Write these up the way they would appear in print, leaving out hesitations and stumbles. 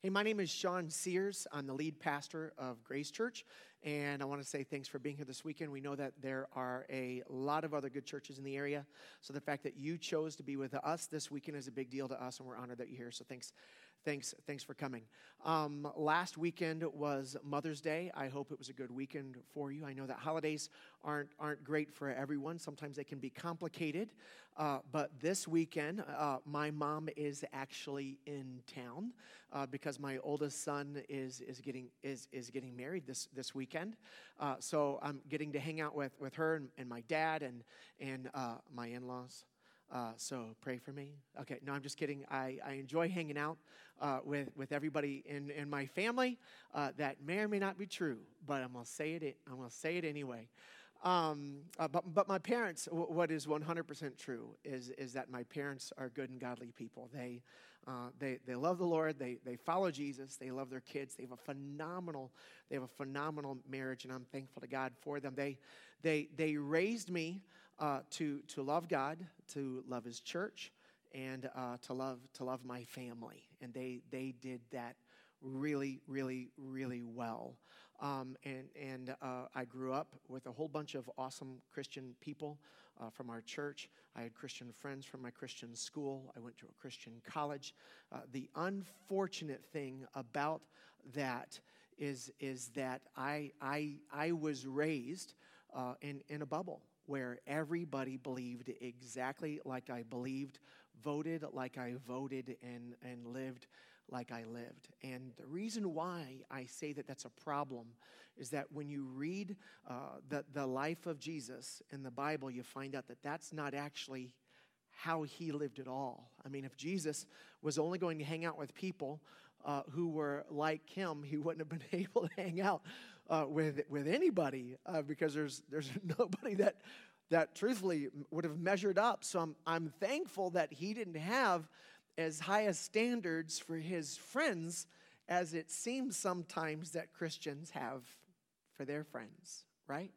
Hey, my name is Sean Sears. I'm the lead pastor of Grace Church, and I want to say thanks for being here this weekend. We know that there are a lot of other good churches in the area, so the fact that you chose to be with us this weekend is a big deal to us, and we're honored that you're here, so thanks for coming. Last weekend was Mother's Day. I hope it was a good weekend for you. I know that holidays aren't great for everyone. Sometimes they can be complicated, but this weekend, my mom is actually in town because my oldest son is getting married this weekend. So I'm getting to hang out with her and my dad and my in-laws. So pray for me. Okay, no, I'm just kidding. I enjoy hanging out with everybody in my family. That may or may not be true, but I'm gonna say it anyway. But my parents, what is 100% true is that my parents are good and godly people. They love the Lord. They follow Jesus. They love their kids. They have a phenomenal marriage, and I'm thankful to God for them. They raised me to love God, to love His church, and to love my family, and they did that really, really, really well. And I grew up with a whole bunch of awesome Christian people from our church. I had Christian friends from my Christian school. I went to a Christian college. The unfortunate thing about that is that I was raised in a bubble where everybody believed exactly like I believed, voted like I voted, and lived like I lived. And the reason why I say that that's a problem is that when you read the life of Jesus in the Bible, you find out that that's not actually how he lived at all. I mean, if Jesus was only going to hang out with people who were like him, he wouldn't have been able to hang out with anybody because there's nobody that truthfully would have measured up. So I'm thankful that he didn't have as high as standards for his friends as it seems sometimes that Christians have for their friends, right?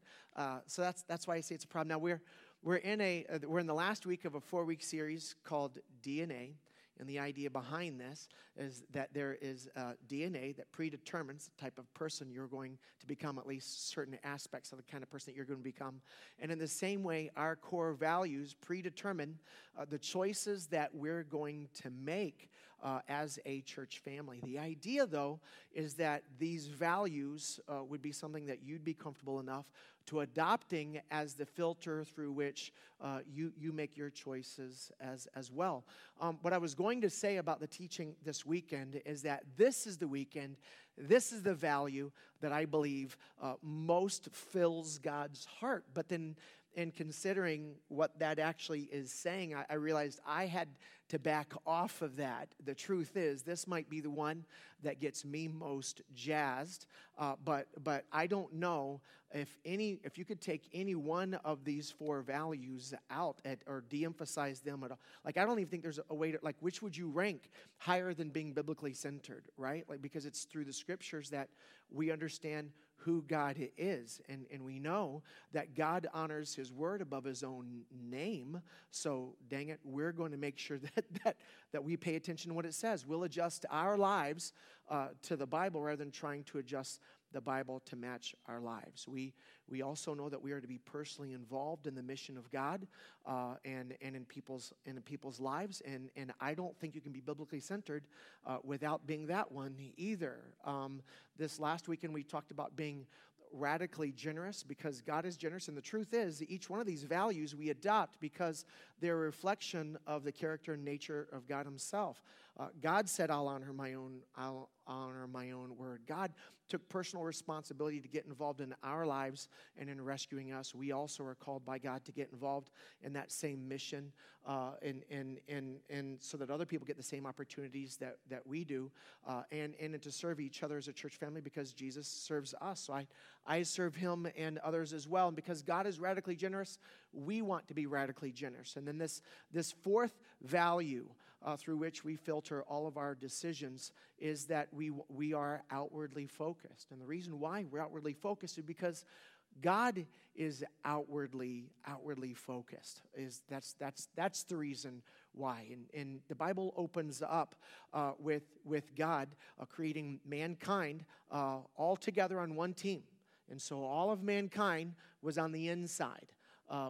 So that's why I say it's a problem. Now we're in the last week of a 4-week series called DNA. And the idea behind this is that there is DNA that predetermines the type of person you're going to become, at least certain aspects of the kind of person that you're going to become. And in the same way, our core values predetermine the choices that we're going to make as a church family. The idea, though, is that these values would be something that you'd be comfortable enough to adopting as the filter through which you make your choices as well. What I was going to say about the teaching this weekend is that this is the weekend, this is the value that I believe most fills God's heart. But then in considering what that actually is saying, I realized I had to back off of that. The truth is, this might be the one that gets me most jazzed, but I don't know if you could take any one of these 4 values out or de-emphasize them at all. Like, I don't even think there's a way to, like, which would you rank higher than being biblically centered, right? Like, because it's through the scriptures that we understand who God is, and we know that God honors his word above his own name. So, dang it, we're going to make sure that we pay attention to what it says. We'll adjust our lives to the Bible rather than trying to adjust the Bible to match our lives. We also know that we are to be personally involved in the mission of God and in people's lives. And I don't think you can be biblically centered without being that one either. This last weekend we talked about being radically generous because God is generous, and the truth is each one of these values we adopt because they're a reflection of the character and nature of God himself. God said, I'll honor my own word. God took personal responsibility to get involved in our lives and in rescuing us. We also are called by God to get involved in that same mission and so that other people get the same opportunities that we do and to serve each other as a church family because Jesus serves us. So I serve him and others as well. And because God is radically generous, we want to be radically generous. And then this 4th value through which we filter all of our decisions is that we are outwardly focused. And the reason why we're outwardly focused is because God is outwardly focused. That's the reason why. And the Bible opens up with God creating mankind all together on one team. And so all of mankind was on the inside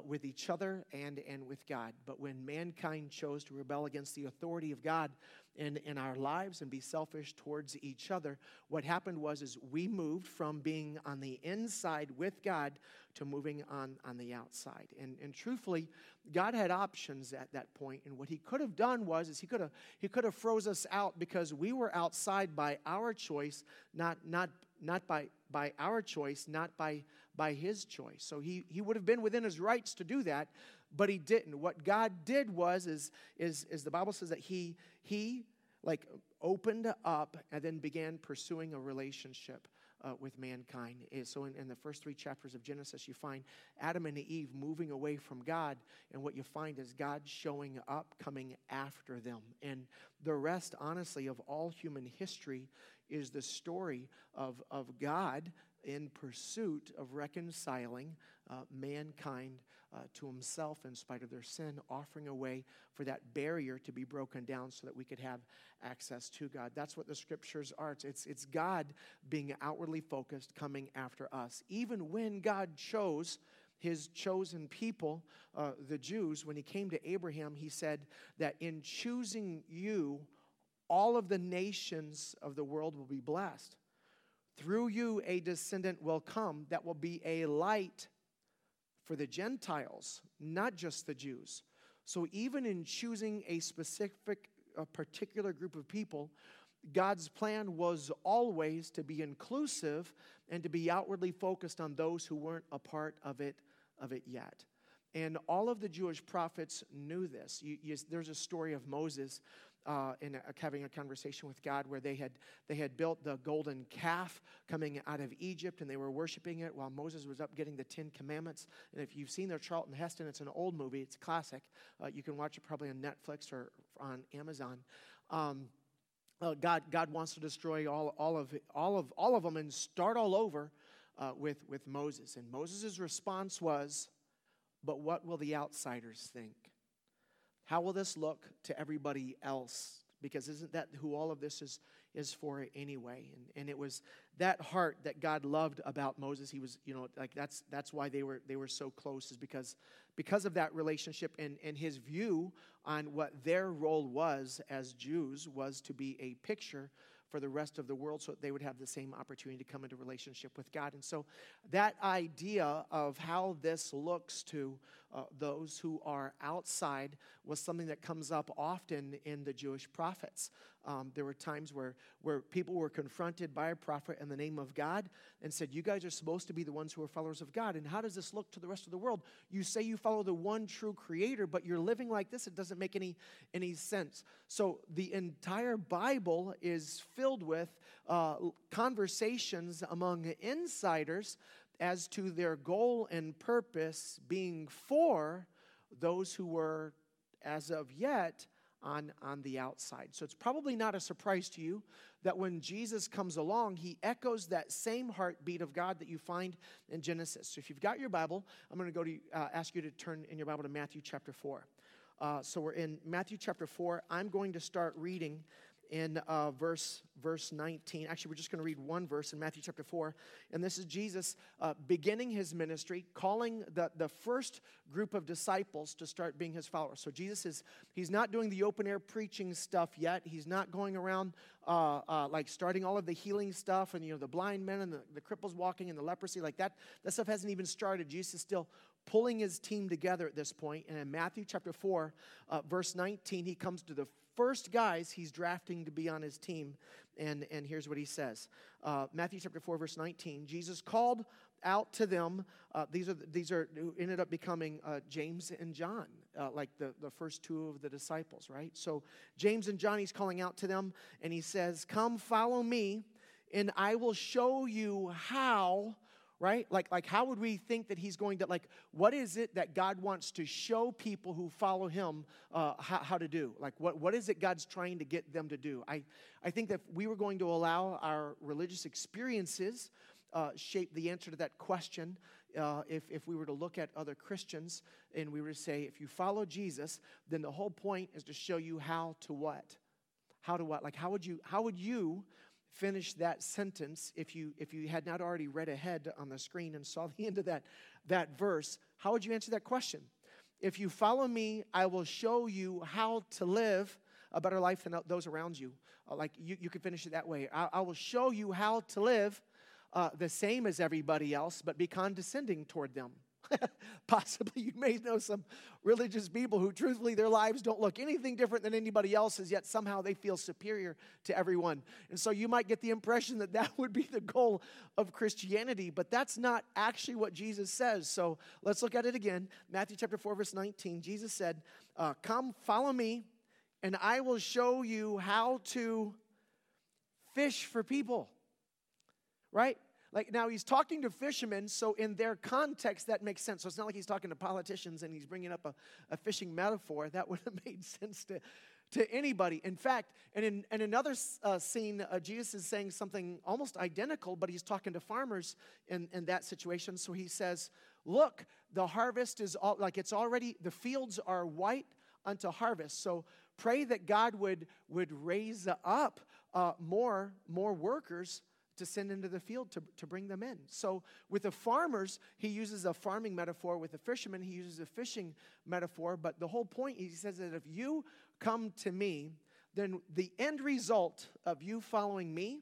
with each other and with God. But when mankind chose to rebel against the authority of God in our lives and be selfish towards each other, what happened was we moved from being on the inside with God to moving on the outside. And truthfully, God had options at that point. And what he could have done was he could have froze us out because we were outside by our choice, not by our choice, not by his choice. So he would have been within his rights to do that, but he didn't. What God did was is the Bible says that he like opened up and then began pursuing a relationship with mankind. So in the first three chapters of Genesis, you find Adam and Eve moving away from God, and what you find is God showing up, coming after them. And the rest, honestly, of all human history is the story of God in pursuit of reconciling mankind to himself in spite of their sin, offering a way for that barrier to be broken down so that we could have access to God. That's what the scriptures are. It's God being outwardly focused, coming after us. Even when God chose his chosen people, the Jews, when he came to Abraham, he said that in choosing you, all of the nations of the world will be blessed. Through you, a descendant will come that will be a light for the Gentiles, not just the Jews. So even in choosing a particular group of people, God's plan was always to be inclusive and to be outwardly focused on those who weren't a part of it yet. And all of the Jewish prophets knew this. There's a story of Moses in having a conversation with God where they had built the golden calf coming out of Egypt, and they were worshiping it while Moses was up getting the 10 commandments. And if you've seen the Charlton Heston, it's an old movie, it's classic. You can watch it probably on Netflix or on Amazon. God wants to destroy all of them and start all over with Moses. And Moses' response was, "But what will the outsiders think? How will this look to everybody else? Because isn't that who all of this is for anyway?" And it was that heart that God loved about Moses. He was, that's why they were so close, is because of that relationship and his view on what their role was as Jews was to be a picture for the rest of the world so that they would have the same opportunity to come into relationship with God. And so that idea of how this looks to those who are outside was something that comes up often in the Jewish prophets. There were times where people were confronted by a prophet in the name of God and said, "You guys are supposed to be the ones who are followers of God. And how does this look to the rest of the world? You say you follow the one true creator, but you're living like this. It doesn't make any sense." So the entire Bible is filled with conversations among insiders as to their goal and purpose being for those who were, as of yet, on the outside. So it's probably not a surprise to you that when Jesus comes along, he echoes that same heartbeat of God that you find in Genesis. So if you've got your Bible, I'm going to ask you to turn in your Bible to Matthew chapter 4. So we're in Matthew chapter 4. I'm going to start reading in verse 19. Actually, we're just going to read one verse in Matthew chapter 4. And this is Jesus beginning his ministry, calling the first group of disciples to start being his followers. So Jesus he's not doing the open air preaching stuff yet. He's not going around like starting all of the healing stuff and, the blind men and the cripples walking and the leprosy. Like that stuff hasn't even started. Jesus is still pulling his team together at this point. And in Matthew chapter 4, verse 19, he comes to the first guys he's drafting to be on his team, and here's what he says. Matthew chapter 4, verse 19, Jesus called out to them. These are who ended up becoming James and John, like the first two of the disciples, right? So James and John, he's calling out to them, and he says, "Come follow me, and I will show you how." Right? Like how would we think that he's going to, what is it that God wants to show people who follow him how to do? Like, what is it God's trying to get them to do? I think that if we were going to allow our religious experiences shape the answer to that question, if we were to look at other Christians and we were to say, if you follow Jesus, then the whole point is to show you how to what? How to what? Like, how would you finish that sentence if you had not already read ahead on the screen and saw the end of that verse? How would you answer that question? If you follow me, I will show you how to live a better life than those around you. Like, you could finish it that way. I will show you how to live the same as everybody else, but be condescending toward them. Possibly, you may know some religious people who, truthfully, their lives don't look anything different than anybody else's, yet somehow they feel superior to everyone. And so you might get the impression that that would be the goal of Christianity, but that's not actually what Jesus says. So let's look at it again. Matthew chapter 4, verse 19, Jesus said, come, follow me, and I will show you how to fish for people, right? Like, now he's talking to fishermen, so in their context, that makes sense. So it's not like he's talking to politicians and he's bringing up a fishing metaphor. That would have made sense to anybody. In fact, and in another scene, Jesus is saying something almost identical, but he's talking to farmers in that situation. So he says, look, the harvest is all, like, it's already, the fields are white unto harvest. So pray that God would raise up more workers to send into the field to bring them in. So with the farmers, he uses a farming metaphor. With the fishermen, he uses a fishing metaphor. But the whole point, he says that if you come to me, then the end result of you following me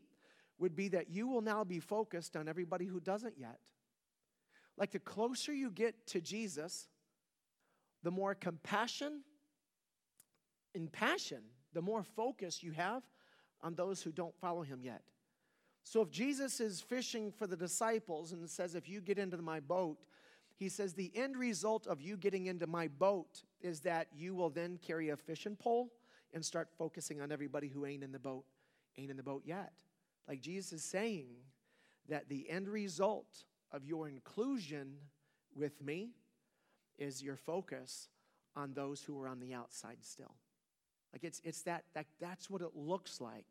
would be that you will now be focused on everybody who doesn't yet. Like, the closer you get to Jesus, the more compassion and passion, the more focus you have on those who don't follow him yet. So if Jesus is fishing for the disciples and says, if you get into my boat, he says the end result of you getting into my boat is that you will then carry a fishing pole and start focusing on everybody who ain't in the boat yet. Like, Jesus is saying that the end result of your inclusion with me is your focus on those who are on the outside still. Like, it's that that's what it looks like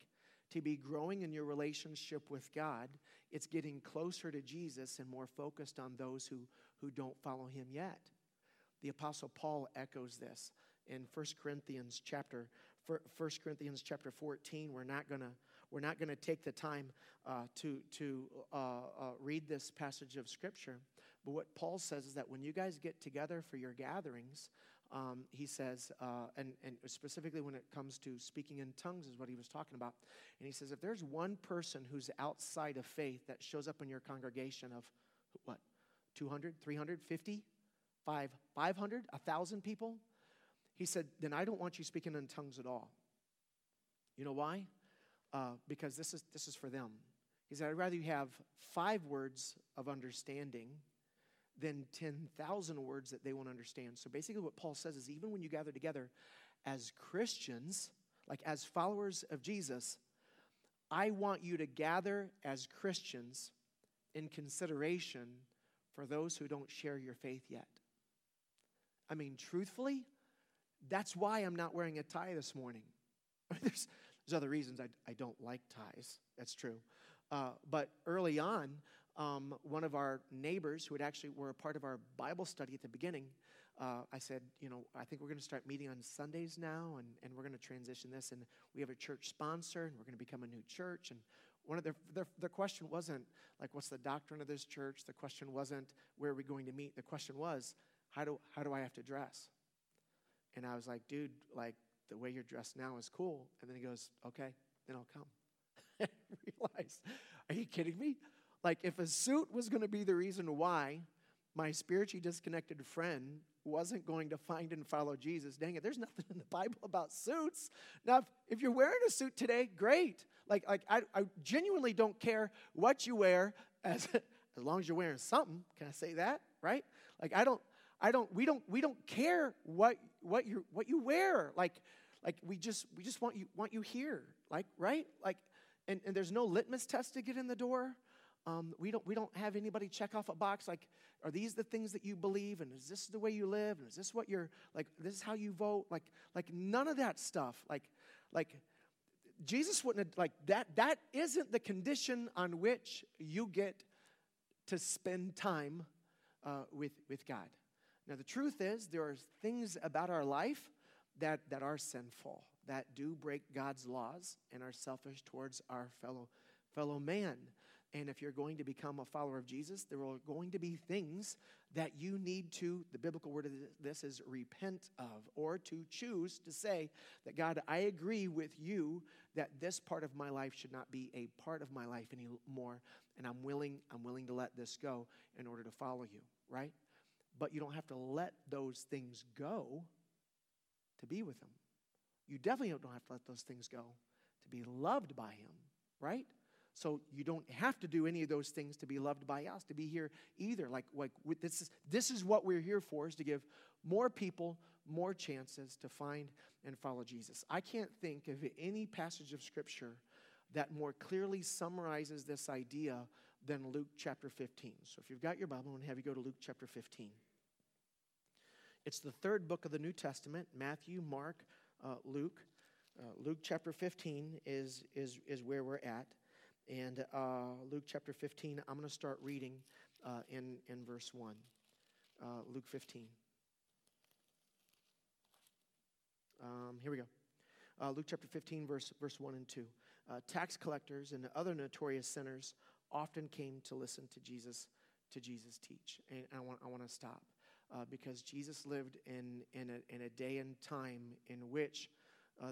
to be growing in your relationship with God. It's getting closer to Jesus and more focused on those who don't follow him yet. The Apostle Paul echoes this in 1 Corinthians chapter 14. We're not gonna take the time to read this passage of Scripture. But what Paul says is that when you guys get together for your gatherings, he says, and specifically when it comes to speaking in tongues is what he was talking about. And he says, if there's one person who's outside of faith that shows up in your congregation of, what, 200, 300, 50, 500, 1,000 people, he said, then I don't want you speaking in tongues at all. You know why? Because this is for them. He said, I'd rather you have 5 words of understanding than 10,000 words that they won't understand. So basically what Paul says is, even when you gather together as Christians, like as followers of Jesus, I want you to gather as Christians in consideration for those who don't share your faith yet. I mean, truthfully, that's why I'm not wearing a tie this morning. There's other reasons I don't like ties. That's true. But early on, one of our neighbors who had actually were a part of our Bible study at the beginning, I said, you know, I think we're going to start meeting on Sundays now, and we're going to transition this, and we have a church sponsor, and we're going to become a new church. And one of their question wasn't, like, what's the doctrine of this church? The question wasn't, where are we going to meet? The question was, how do I have to dress? And I was like, dude, like, the way you're dressed now is cool. And then he goes, okay, then I'll come. I realized, are you kidding me? Like, if a suit was going to be the reason why my spiritually disconnected friend wasn't going to find and follow Jesus, dang it, there's nothing in the Bible about suits. Now, if you're wearing a suit today, great. Like I genuinely don't care what you wear as long as you're wearing something. Can I say that? Right? Like, we don't care what you wear. Like we just want you here. Like, right? Like, and there's no litmus test to get in the door. We don't have anybody check off a box, like, are these the things that you believe, and is this the way you live, and is this what you're, like, this is how you vote, like none of that stuff, like Jesus wouldn't have, like, that isn't the condition on which you get to spend time with God. Now, the truth is there are things about our life that are sinful, that do break God's laws and are selfish towards our fellow man. And if you're going to become a follower of Jesus, there are going to be things that you need to, the biblical word of this is repent of, or to choose to say that, God, I agree with you that this part of my life should not be a part of my life anymore, and I'm willing to let this go in order to follow you, right? But you don't have to let those things go to be with him. You definitely don't have to let those things go to be loved by him, right? So you don't have to do any of those things to be loved by us, to be here either. Like this is what we're here for, is to give more people more chances to find and follow Jesus. I can't think of any passage of Scripture that more clearly summarizes this idea than Luke chapter 15. So if you've got your Bible, I'm going to have you go to Luke chapter 15. It's the third book of the New Testament, Matthew, Mark, Luke. Luke chapter 15 is where we're at. And Luke chapter 15, I'm going to start reading in verse 1. Luke 15. Here we go. Luke chapter 15, verse 1 and 2. Tax collectors and other notorious sinners often came to listen to Jesus teach. And I want to stop because Jesus lived in a day and time in which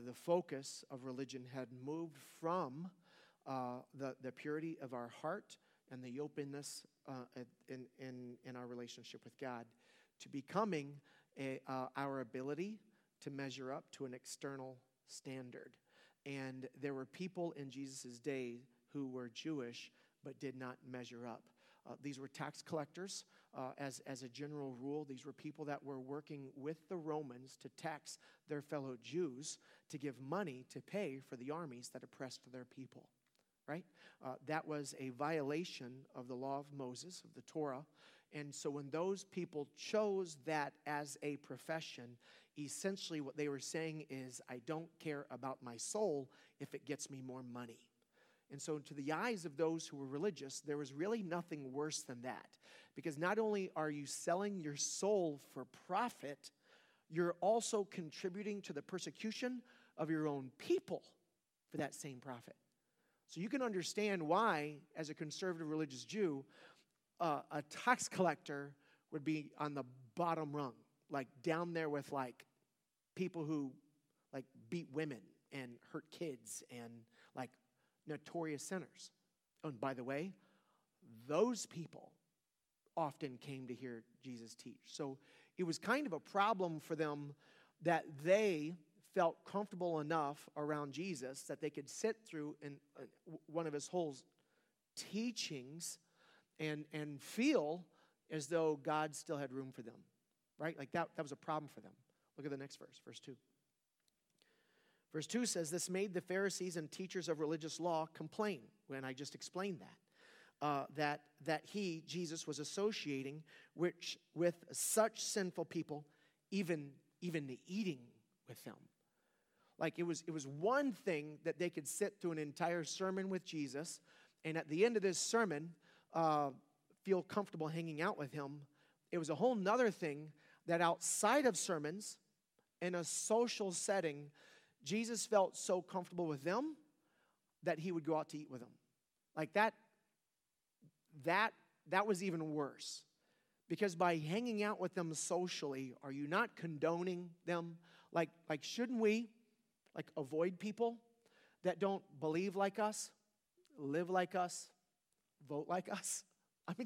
the focus of religion had moved from the purity of our heart and the openness in our relationship with God to becoming our ability to measure up to an external standard. And there were people in Jesus' day who were Jewish but did not measure up. These were tax collectors. As a general rule, these were people that were working with the Romans to tax their fellow Jews to give money to pay for the armies that oppressed their people. Right? That was a violation of the law of Moses, of the Torah. And so when those people chose that as a profession, essentially what they were saying is, I don't care about my soul if it gets me more money. And so to the eyes of those who were religious, there was really nothing worse than that. Because not only are you selling your soul for profit, you're also contributing to the persecution of your own people for that same profit. So you can understand why, as a conservative religious Jew, a tax collector would be on the bottom rung, like down there with like people who like beat women and hurt kids and like notorious sinners. And by the way, those people often came to hear Jesus teach. So it was kind of a problem for them that they felt comfortable enough around Jesus that they could sit through in one of his whole teachings and feel as though God still had room for them, right? Like that was a problem for them. Look at the next verse, verse 2. Verse 2 says, this made the Pharisees and teachers of religious law complain, when I just explained that. That he, Jesus, was associating with such sinful people, even the eating with them. Like it was one thing that they could sit through an entire sermon with Jesus, and at the end of this sermon, feel comfortable hanging out with him. It was a whole nother thing that outside of sermons, in a social setting, Jesus felt so comfortable with them that he would go out to eat with them. Like that was even worse. Because by hanging out with them socially, are you not condoning them? Like shouldn't we like avoid people that don't believe like us, live like us, vote like us? I mean,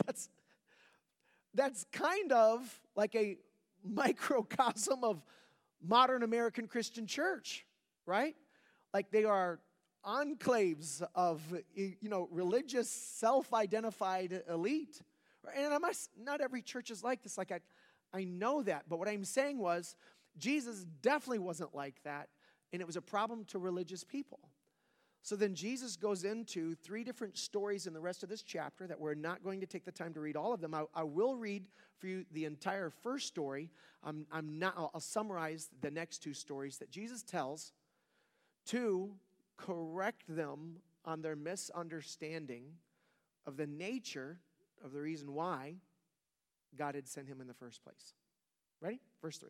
that's kind of like a microcosm of modern American Christian church, right? Like they are enclaves of, you know, religious self-identified elite. And not every church is like this. Like I know that. But what I'm saying was Jesus definitely wasn't like that. And it was a problem to religious people. So then Jesus goes into three different stories in the rest of this chapter that we're not going to take the time to read all of them. I will read for you the entire first story. I'll summarize the next two stories that Jesus tells to correct them on their misunderstanding of the nature of the reason why God had sent him in the first place. Ready? Verse 3.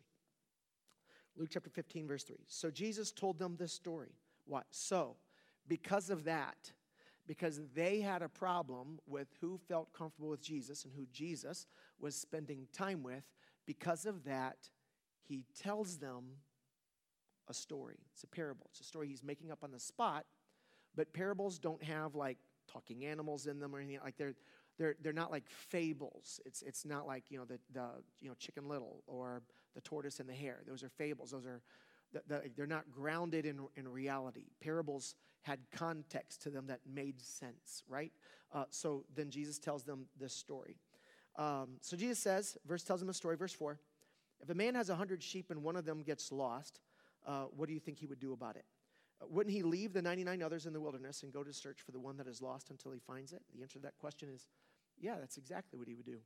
Luke chapter 15, verse 3. So Jesus told them this story. What? So, because of that, because they had a problem with who felt comfortable with Jesus and who Jesus was spending time with, because of that, he tells them a story. It's a parable. It's a story he's making up on the spot, but parables don't have like talking animals in them or anything. Like they're not like fables. It's not like, you know, the Chicken Little or the tortoise and the hare. Those are fables. Those are they're not grounded in reality. Parables had context to them that made sense, right? So then Jesus tells them this story. So Jesus says, tells them a story, verse 4. If a man has 100 sheep and one of them gets lost, what do you think he would do about it? Wouldn't he leave the 99 others in the wilderness and go to search for the one that is lost until he finds it? The answer to that question is, yeah, that's exactly what he would do,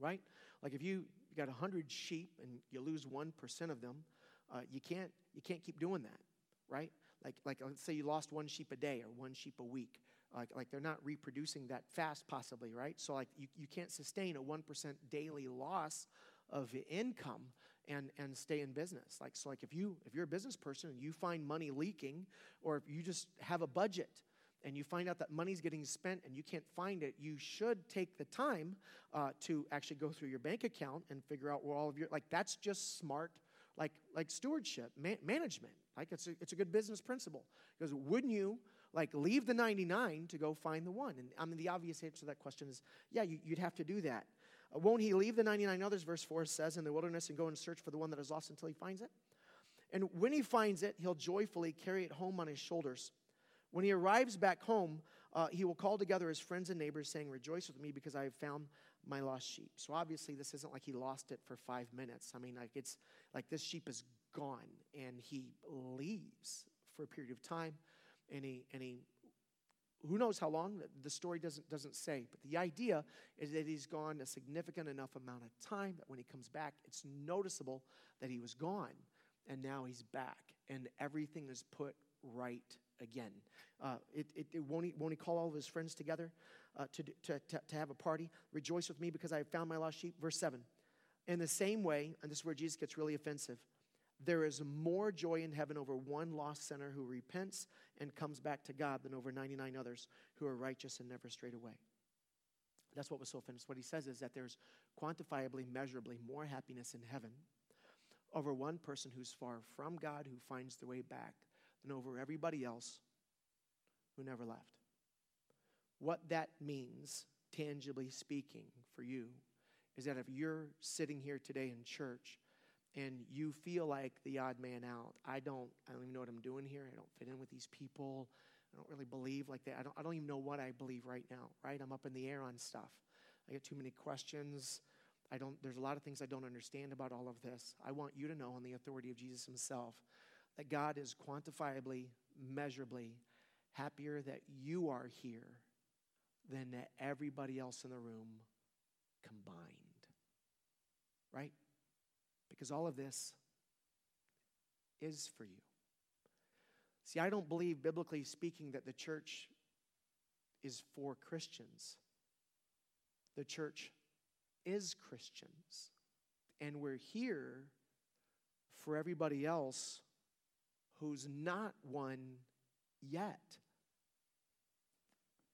right? Like if you got 100 sheep and you lose 1% of them, you can't keep doing that, right? Like let's say you lost one sheep a day or one sheep a week. Like they're not reproducing that fast possibly, right? So like you can't sustain a 1% daily loss of income and stay in business. Like so like if you're a business person and you find money leaking, or if you just have a budget and you find out that money's getting spent and you can't find it, you should take the time to actually go through your bank account and figure out where all of your, like that's just smart, like stewardship, management. Like it's a good business principle. Because wouldn't you like leave the 99 to go find the one? And I mean the obvious answer to that question is yeah, you'd have to do that. Won't he leave the 99 others, verse 4 says, in the wilderness and go and search for the one that is lost until he finds it? And when he finds it, he'll joyfully carry it home on his shoulders. When he arrives back home, he will call together his friends and neighbors saying, rejoice with me because I have found my lost sheep. So obviously this isn't like he lost it for 5 minutes. I mean, like it's like this sheep is gone and he leaves for a period of time and he who knows how long, the story doesn't say. But the idea is that he's gone a significant enough amount of time that when he comes back, it's noticeable that he was gone. And now he's back. And everything is put right again. Won't he call all of his friends together to have a party? Rejoice with me because I have found my lost sheep. Verse 7. In the same way, and this is where Jesus gets really offensive, there is more joy in heaven over one lost sinner who repents and comes back to God than over 99 others who are righteous and never strayed away. That's what was so offensive. What he says is that there's quantifiably, measurably more happiness in heaven over one person who's far from God, who finds their way back, than over everybody else who never left. What that means, tangibly speaking, for you, is that if you're sitting here today in church and you feel like the odd man out. I don't even know what I'm doing here. I don't fit in with these people. I don't really believe like that. I don't even know what I believe right now, right? I'm up in the air on stuff. I get too many questions. There's a lot of things I don't understand about all of this. I want you to know on the authority of Jesus himself that God is quantifiably, measurably happier that you are here than that everybody else in the room combined. Right? Because all of this is for you. See, I don't believe, biblically speaking, that the church is for Christians. The church is Christians. And we're here for everybody else who's not one yet.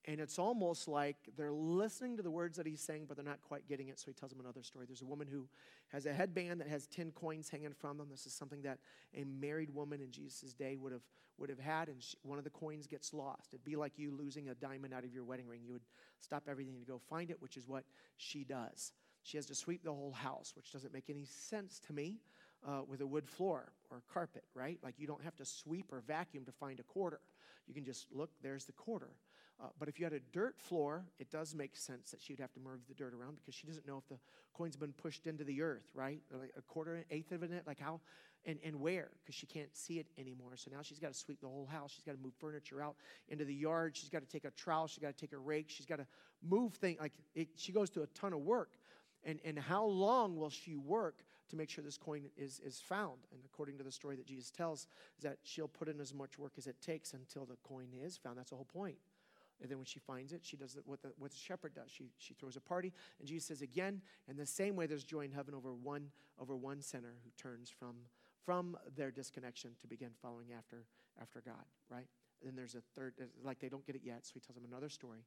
And it's almost like they're listening to the words that he's saying, but they're not quite getting it, so he tells them another story. There's a woman who has a headband that has 10 coins hanging from them. This is something that a married woman in Jesus' day would have had, and one of the coins gets lost. It'd be like you losing a diamond out of your wedding ring. You would stop everything to go find it, which is what she does. She has to sweep the whole house, which doesn't make any sense to me with a wood floor or carpet, right? Like you don't have to sweep or vacuum to find a quarter. You can just look, there's the quarter. But if you had a dirt floor, it does make sense that she'd have to move the dirt around because she doesn't know if the coin's been pushed into the earth, right? Like a quarter, an eighth of it, like how and where? Because she can't see it anymore. So now she's got to sweep the whole house. She's got to move furniture out into the yard. She's got to take a trowel. She's got to take a rake. She's got to move things. Like she goes through a ton of work. And how long will she work to make sure this coin is found? And according to the story that Jesus tells, is that she'll put in as much work as it takes until the coin is found. That's the whole point. And then when she finds it, she does what the shepherd does. She throws a party. And Jesus says again, in the same way there's joy in heaven over one sinner who turns from their disconnection to begin following after God, right? And then there's a third, like they don't get it yet, so he tells them another story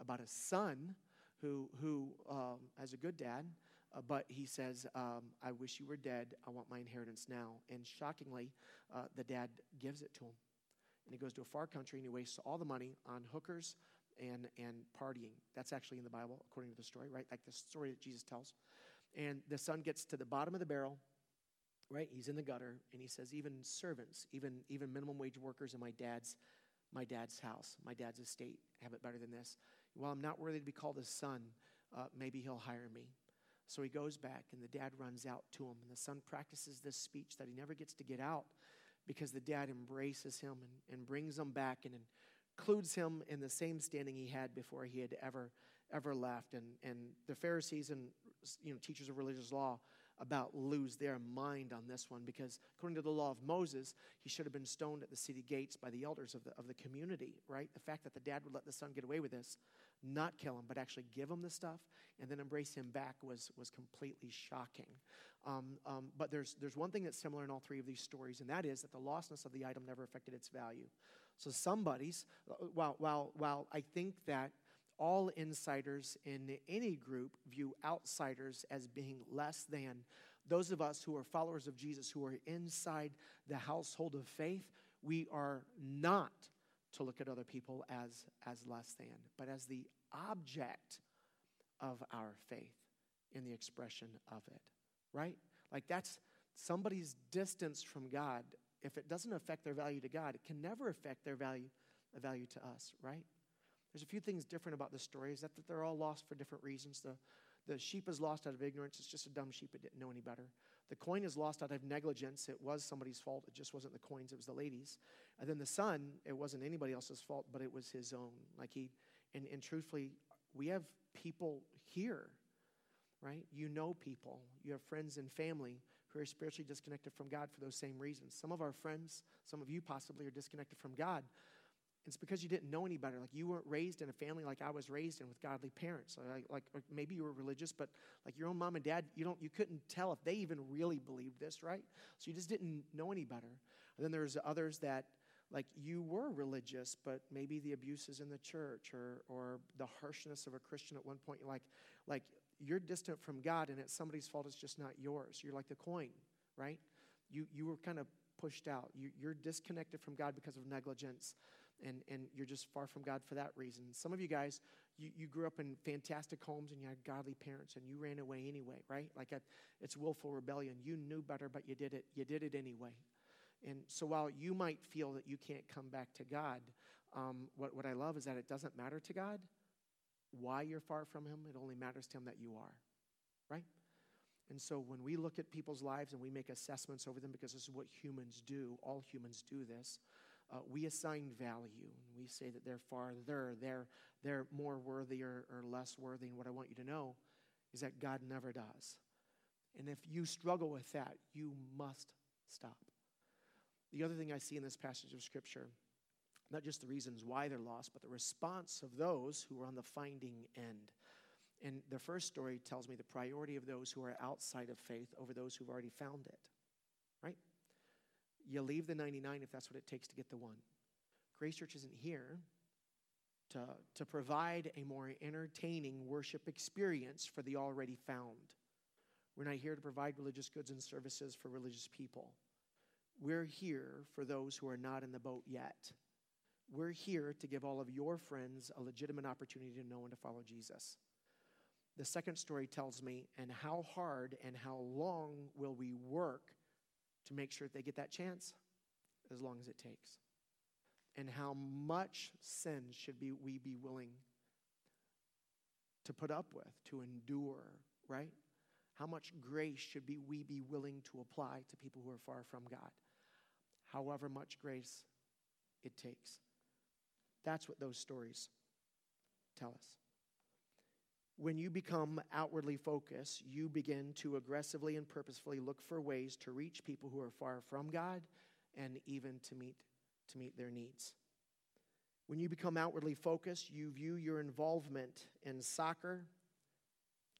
about a son who has a good dad, but he says, I wish you were dead. I want my inheritance now. And shockingly, the dad gives it to him. And he goes to a far country and he wastes all the money on hookers and partying. That's actually in the Bible, according to the story, right? Like the story that Jesus tells. And the son gets to the bottom of the barrel, right? He's in the gutter, and he says, even servants, even minimum wage workers in my dad's house, my dad's estate, have it better than this. Well, I'm not worthy to be called his son. Maybe he'll hire me. So he goes back, and the dad runs out to him. And the son practices this speech that he never gets to get out, because the dad embraces him and brings him back and includes him in the same standing he had before he had ever left. And the Pharisees and teachers of religious law about lose their mind on this one, because according to the law of Moses, he should have been stoned at the city gates by the elders of the community, right? The fact that the dad would let the son get away with this, not kill him, but actually give him the stuff and then embrace him back was completely shocking. But there's one thing that's similar in all three of these stories, and that is that the lostness of the item never affected its value. So while I think that all insiders in any group view outsiders as being less than, those of us who are followers of Jesus, who are inside the household of faith, we are not to look at other people as less than, but as the object of our faith in the expression of it, right? Like that's somebody's distance from God. If it doesn't affect their value to God, it can never affect their value to us, right? There's a few things different about this story. Is that they're all lost for different reasons. The sheep is lost out of ignorance. It's just a dumb sheep. It didn't know any better. The coin is lost out of negligence. It was somebody's fault. It just wasn't the coin's. It was the lady's. And then the son, it wasn't anybody else's fault, but it was his own. Like and truthfully, we have people here, right? You know people. You have friends and family who are spiritually disconnected from God for those same reasons. Some of our friends, some of you possibly, are disconnected from God. It's because you didn't know any better. Like you weren't raised in a family like I was raised in with godly parents. Like or maybe you were religious, but like your own mom and dad, you couldn't tell if they even really believed this, right? So you just didn't know any better. And then there's others that like you were religious, but maybe the abuses in the church or the harshness of a Christian at one point, like you're distant from God, and it's somebody's fault. It's just not yours. You're like the coin, right? You were kind of pushed out. You're disconnected from God because of negligence. And you're just far from God for that reason. Some of you guys, you grew up in fantastic homes and you had godly parents and you ran away anyway, right? Like it's willful rebellion. You knew better, but you did it. You did it anyway. And so while you might feel that you can't come back to God, what I love is that it doesn't matter to God why you're far from him. It only matters to him that you are, right? And so when we look at people's lives and we make assessments over them, because this is what humans do, all humans do this, we assign value. We say that they're farther, they're more worthy or less worthy. And what I want you to know is that God never does. And if you struggle with that, you must stop. The other thing I see in this passage of Scripture, not just the reasons why they're lost, but the response of those who are on the finding end. And the first story tells me the priority of those who are outside of faith over those who've already found it, right? You leave the 99 if that's what it takes to get the one. Grace Church isn't here to provide a more entertaining worship experience for the already found. We're not here to provide religious goods and services for religious people. We're here for those who are not in the boat yet. We're here to give all of your friends a legitimate opportunity to know and to follow Jesus. The second story tells me, and how hard and how long will we work to make sure that they get that chance? As long as it takes. And how much sin should we be willing to put up with, to endure, right? How much grace should we be willing to apply to people who are far from God? However much grace it takes. That's what those stories tell us. When you become outwardly focused, you begin to aggressively and purposefully look for ways to reach people who are far from God and even to meet their needs. When you become outwardly focused, you view your involvement in soccer,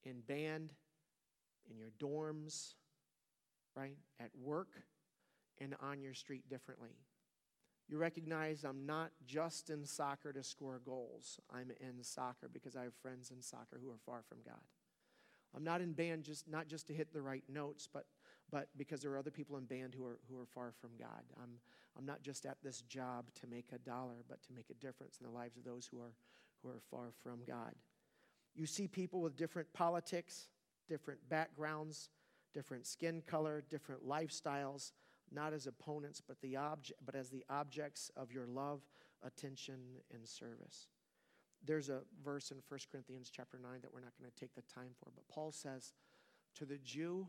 in band, in your dorms, right, at work, and on your street differently. You recognize I'm not just in soccer to score goals. I'm in soccer because I have friends in soccer who are far from God. I'm not in band not just to hit the right notes, but because there are other people in band who are far from God. I'm not just at this job to make $1, but to make a difference in the lives of those who are far from God. You see people with different politics, different backgrounds, different skin color, different lifestyles, not as opponents, but as the objects of your love, attention, and service. There's a verse in 1 Corinthians chapter 9 that we're not going to take the time for, but Paul says, to the Jew,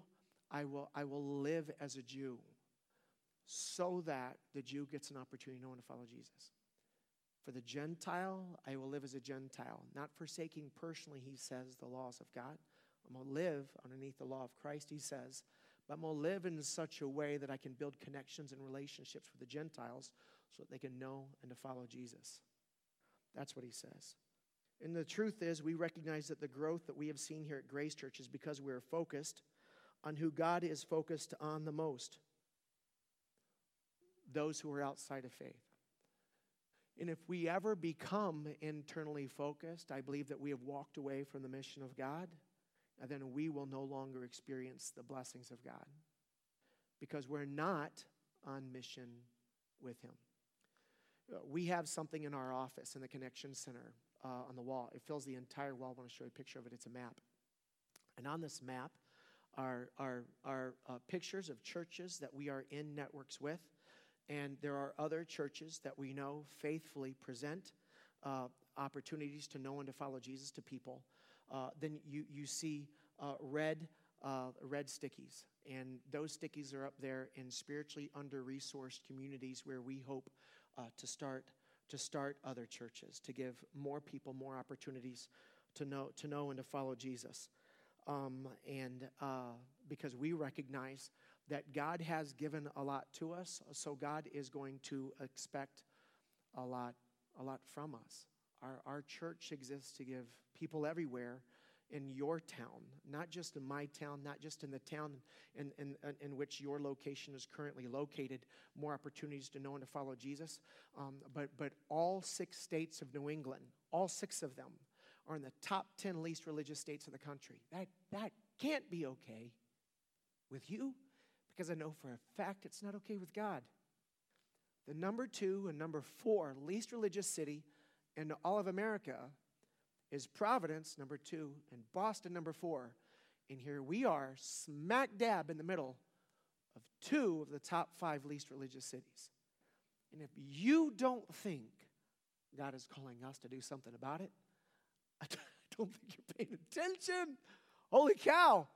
I will live as a Jew so that the Jew gets an opportunity to know and to follow Jesus. For the Gentile, I will live as a Gentile, not forsaking personally, he says, the laws of God. I'm going to live underneath the law of Christ, he says, but I'm going to live in such a way that I can build connections and relationships with the Gentiles so that they can know and to follow Jesus. That's what he says. And the truth is, we recognize that the growth that we have seen here at Grace Church is because we are focused on who God is focused on the most, those who are outside of faith. And if we ever become internally focused, I believe that we have walked away from the mission of God, and then we will no longer experience the blessings of God because we're not on mission with him. We have something in our office in the Connection Center on the wall. It fills the entire wall. I want to show you a picture of it. It's a map. And on this map are pictures of churches that we are in networks with. And there are other churches that we know faithfully present opportunities to know and to follow Jesus to people. Then you see red stickies. And those stickies are up there in spiritually under-resourced communities where we hope to start other churches, to give more people more opportunities to know and to follow Jesus. Because we recognize that God has given a lot to us, so God is going to expect a lot from us. Our church exists to give people everywhere in your town, not just in my town, not just in the town in which your location is currently located, more opportunities to know and to follow Jesus. But all 6 states of New England, all 6 of them, are in the top 10 least religious states of the country. That can't be okay with you, because I know for a fact it's not okay with God. The number 2 and number 4 least religious city in all of America is Providence, number 2, and Boston, number 4. And here we are, smack dab in the middle of 2 of the top 5 least religious cities. And if you don't think God is calling us to do something about it, I don't think you're paying attention. Holy cow.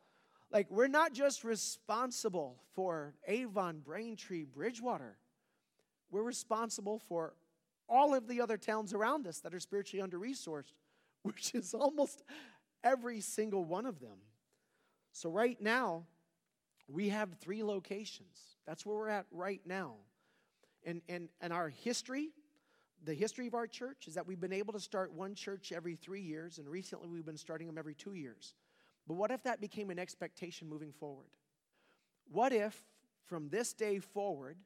Like, we're not just responsible for Avon, Braintree, Bridgewater. We're responsible for all of the other towns around us that are spiritually under-resourced, which is almost every single one of them. So right now, we have 3 locations. That's where we're at right now. And our history, the history of our church, is that we've been able to start one church every 3 years, and recently we've been starting them every 2 years. But what if that became an expectation moving forward? What if, from this day forward,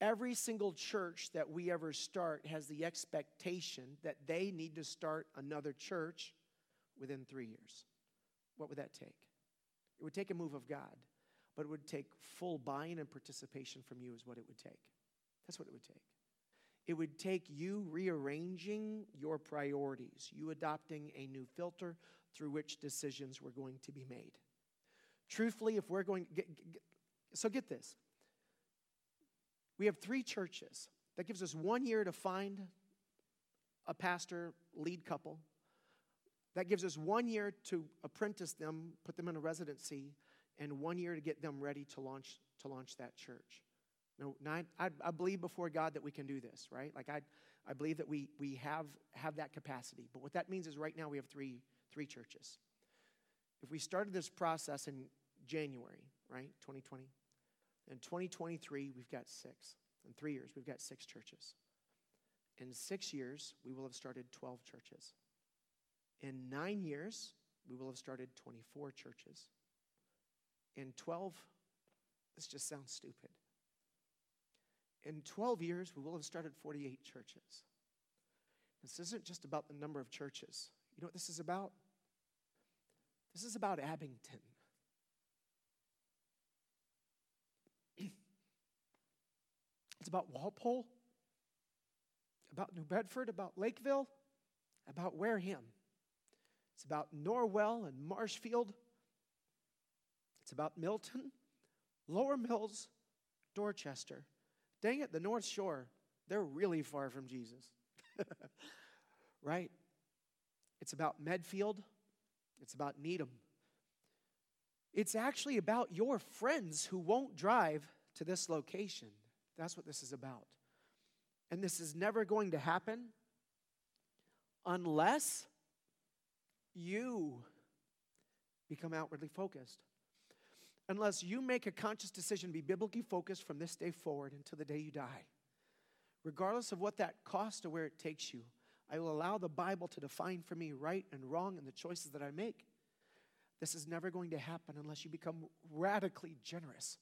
every single church that we ever start has the expectation that they need to start another church within 3 years? What would that take? It would take a move of God, but it would take full buy-in and participation from you is what it would take. That's what it would take. It would take you rearranging your priorities, you adopting a new filter through which decisions were going to be made. Truthfully, if we're going to get this. We have 3 churches. That gives us 1 year to find a pastor lead couple. That gives us 1 year to apprentice them, put them in a residency, and 1 year to get them ready to launch that church. Now, I believe before God that we can do this, right? Like, I believe that we have that capacity. But what that means is right now we have three churches. If we started this process in January, right, 2020, in 2023, we've got 6. In 3 years, we've got 6 churches. In 6 years, we will have started 12 churches. In 9 years, we will have started 24 churches. In 12, this just sounds stupid. In 12 years, we will have started 48 churches. This isn't just about the number of churches. You know what this is about? This is about Abington. It's about Walpole, about New Bedford, about Lakeville, about Wareham. It's about Norwell and Marshfield. It's about Milton, Lower Mills, Dorchester. Dang it, the North Shore. They're really far from Jesus. Right? It's about Medfield. It's about Needham. It's actually about your friends who won't drive to this location. That's what this is about. And this is never going to happen unless you become outwardly focused. Unless you make a conscious decision to be biblically focused from this day forward until the day you die. Regardless of what that costs or where it takes you, I will allow the Bible to define for me right and wrong and the choices that I make. This is never going to happen unless you become radically generous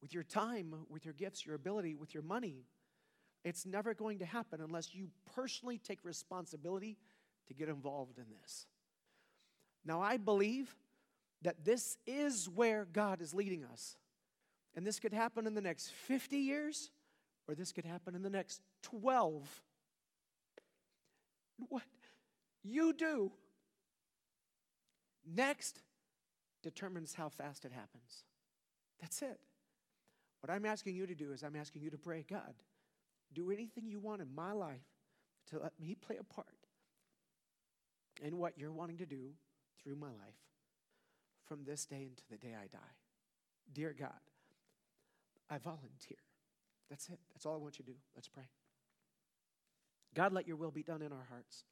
with your time, with your gifts, your ability, with your money. It's never going to happen unless you personally take responsibility to get involved in this. Now, I believe that this is where God is leading us. And this could happen in the next 50 years, or this could happen in the next 12. What you do next determines how fast it happens. That's it. What I'm asking you to do is I'm asking you to pray, God, do anything you want in my life to let me play a part in what you're wanting to do through my life from this day into the day I die. Dear God, I volunteer. That's it. That's all I want you to do. Let's pray. God, let your will be done in our hearts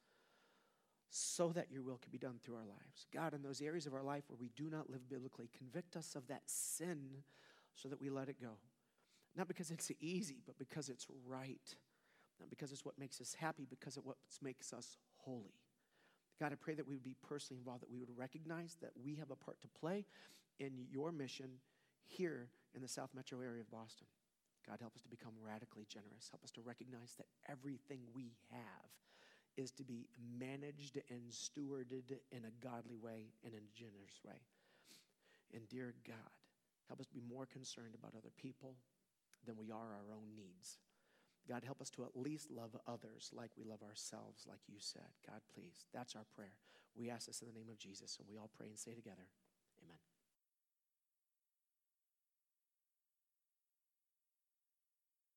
so that your will can be done through our lives. God, in those areas of our life where we do not live biblically, convict us of that sin so that we let it go. Not because it's easy, but because it's right. Not because it's what makes us happy, because it's what makes us holy. God, I pray that we would be personally involved, that we would recognize that we have a part to play in your mission here in the South Metro area of Boston. God, help us to become radically generous. Help us to recognize that everything we have is to be managed and stewarded in a godly way and in a generous way. And dear God, help us be more concerned about other people than we are our own needs. God, help us to at least love others like we love ourselves, like you said. God, please. That's our prayer. We ask this in the name of Jesus, and we all pray and say together,